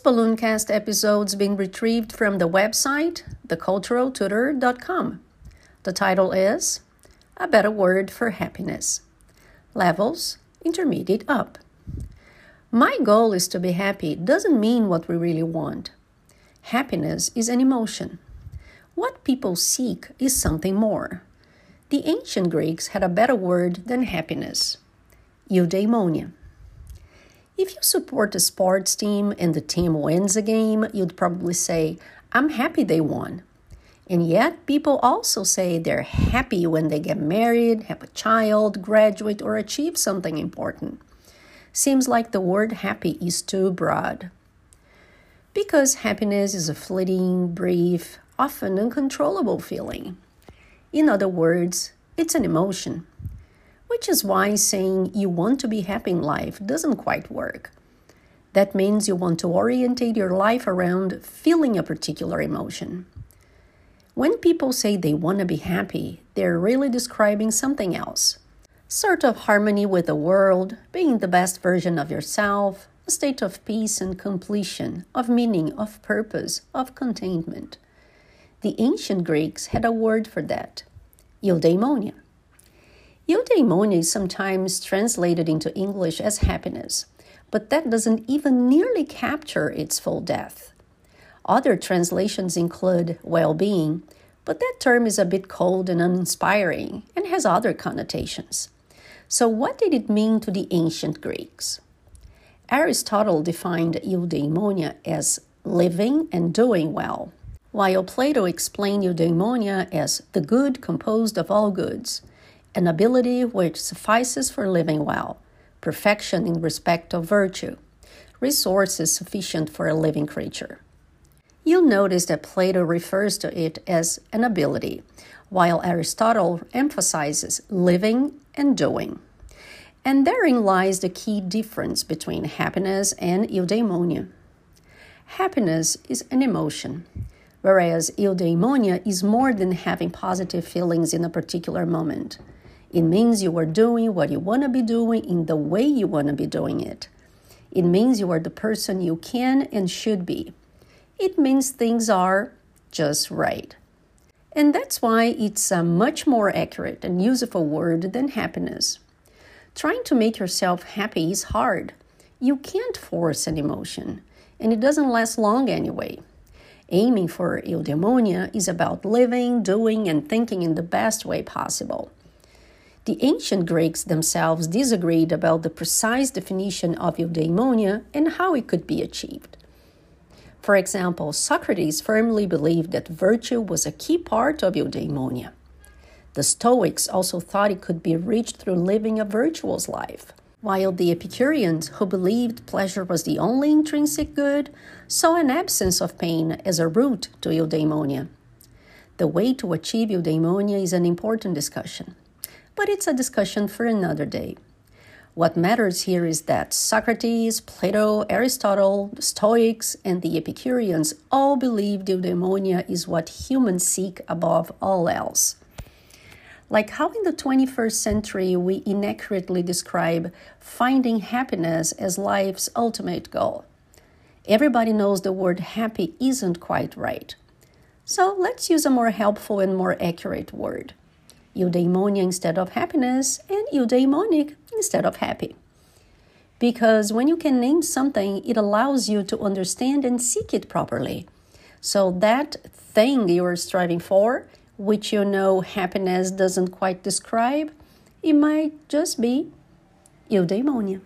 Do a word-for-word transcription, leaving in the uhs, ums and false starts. This Ballooncast episode's been retrieved from the website, the cultural tutor dot com. The title is A Better Word for Happiness. Levels, Intermediate Up. My goal is to be happy doesn't mean what we really want. Happiness is an emotion. What people seek is something more. The ancient Greeks had a better word than happiness, eudaimonia. If you support a sports team and the team wins a game, you'd probably say, I'm happy they won. And yet, people also say they're happy when they get married, have a child, graduate, or achieve something important. Seems like the word happy is too broad. Because happiness is a fleeting, brief, often uncontrollable feeling. In other words, it's an emotion. Which is why saying you want to be happy in life doesn't quite work. That means you want to orientate your life around feeling a particular emotion. When people say they want to be happy, they're really describing something else. Sort of harmony with the world, being the best version of yourself, a state of peace and completion, of meaning, of purpose, of contentment. The ancient Greeks had a word for that, eudaimonia. Eudaimonia is sometimes translated into English as happiness, but that doesn't even nearly capture its full depth. Other translations include well-being, but that term is a bit cold and uninspiring and has other connotations. So what did it mean to the ancient Greeks? Aristotle defined eudaimonia as living and doing well, while Plato explained eudaimonia as the good composed of all goods, an ability which suffices for living well, perfection in respect of virtue, resources sufficient for a living creature. You'll notice that Plato refers to it as an ability, while Aristotle emphasizes living and doing. And therein lies the key difference between happiness and eudaimonia. Happiness is an emotion, whereas eudaimonia is more than having positive feelings in a particular moment. It means you are doing what you want to be doing in the way you want to be doing it. It means you are the person you can and should be. It means things are just right. And that's why it's a much more accurate and useful word than happiness. Trying to make yourself happy is hard. You can't force an emotion, and it doesn't last long anyway. Aiming for eudaimonia is about living, doing, and thinking in the best way possible. The ancient Greeks themselves disagreed about the precise definition of eudaimonia and how it could be achieved. For example, Socrates firmly believed that virtue was a key part of eudaimonia. The Stoics also thought it could be reached through living a virtuous life, while the Epicureans, who believed pleasure was the only intrinsic good, saw an absence of pain as a route to eudaimonia. The way to achieve eudaimonia is an important discussion, but it's a discussion for another day. What matters here is that Socrates, Plato, Aristotle, the Stoics, and the Epicureans all believed eudaimonia is what humans seek above all else. Like how in the twenty-first century we inaccurately describe finding happiness as life's ultimate goal. Everybody knows the word happy isn't quite right. So let's use a more helpful and more accurate word. Eudaimonia instead of happiness, and eudaimonic instead of happy. Because when you can name something, it allows you to understand and seek it properly. So that thing you are striving for, which you know happiness doesn't quite describe, it might just be eudaimonia.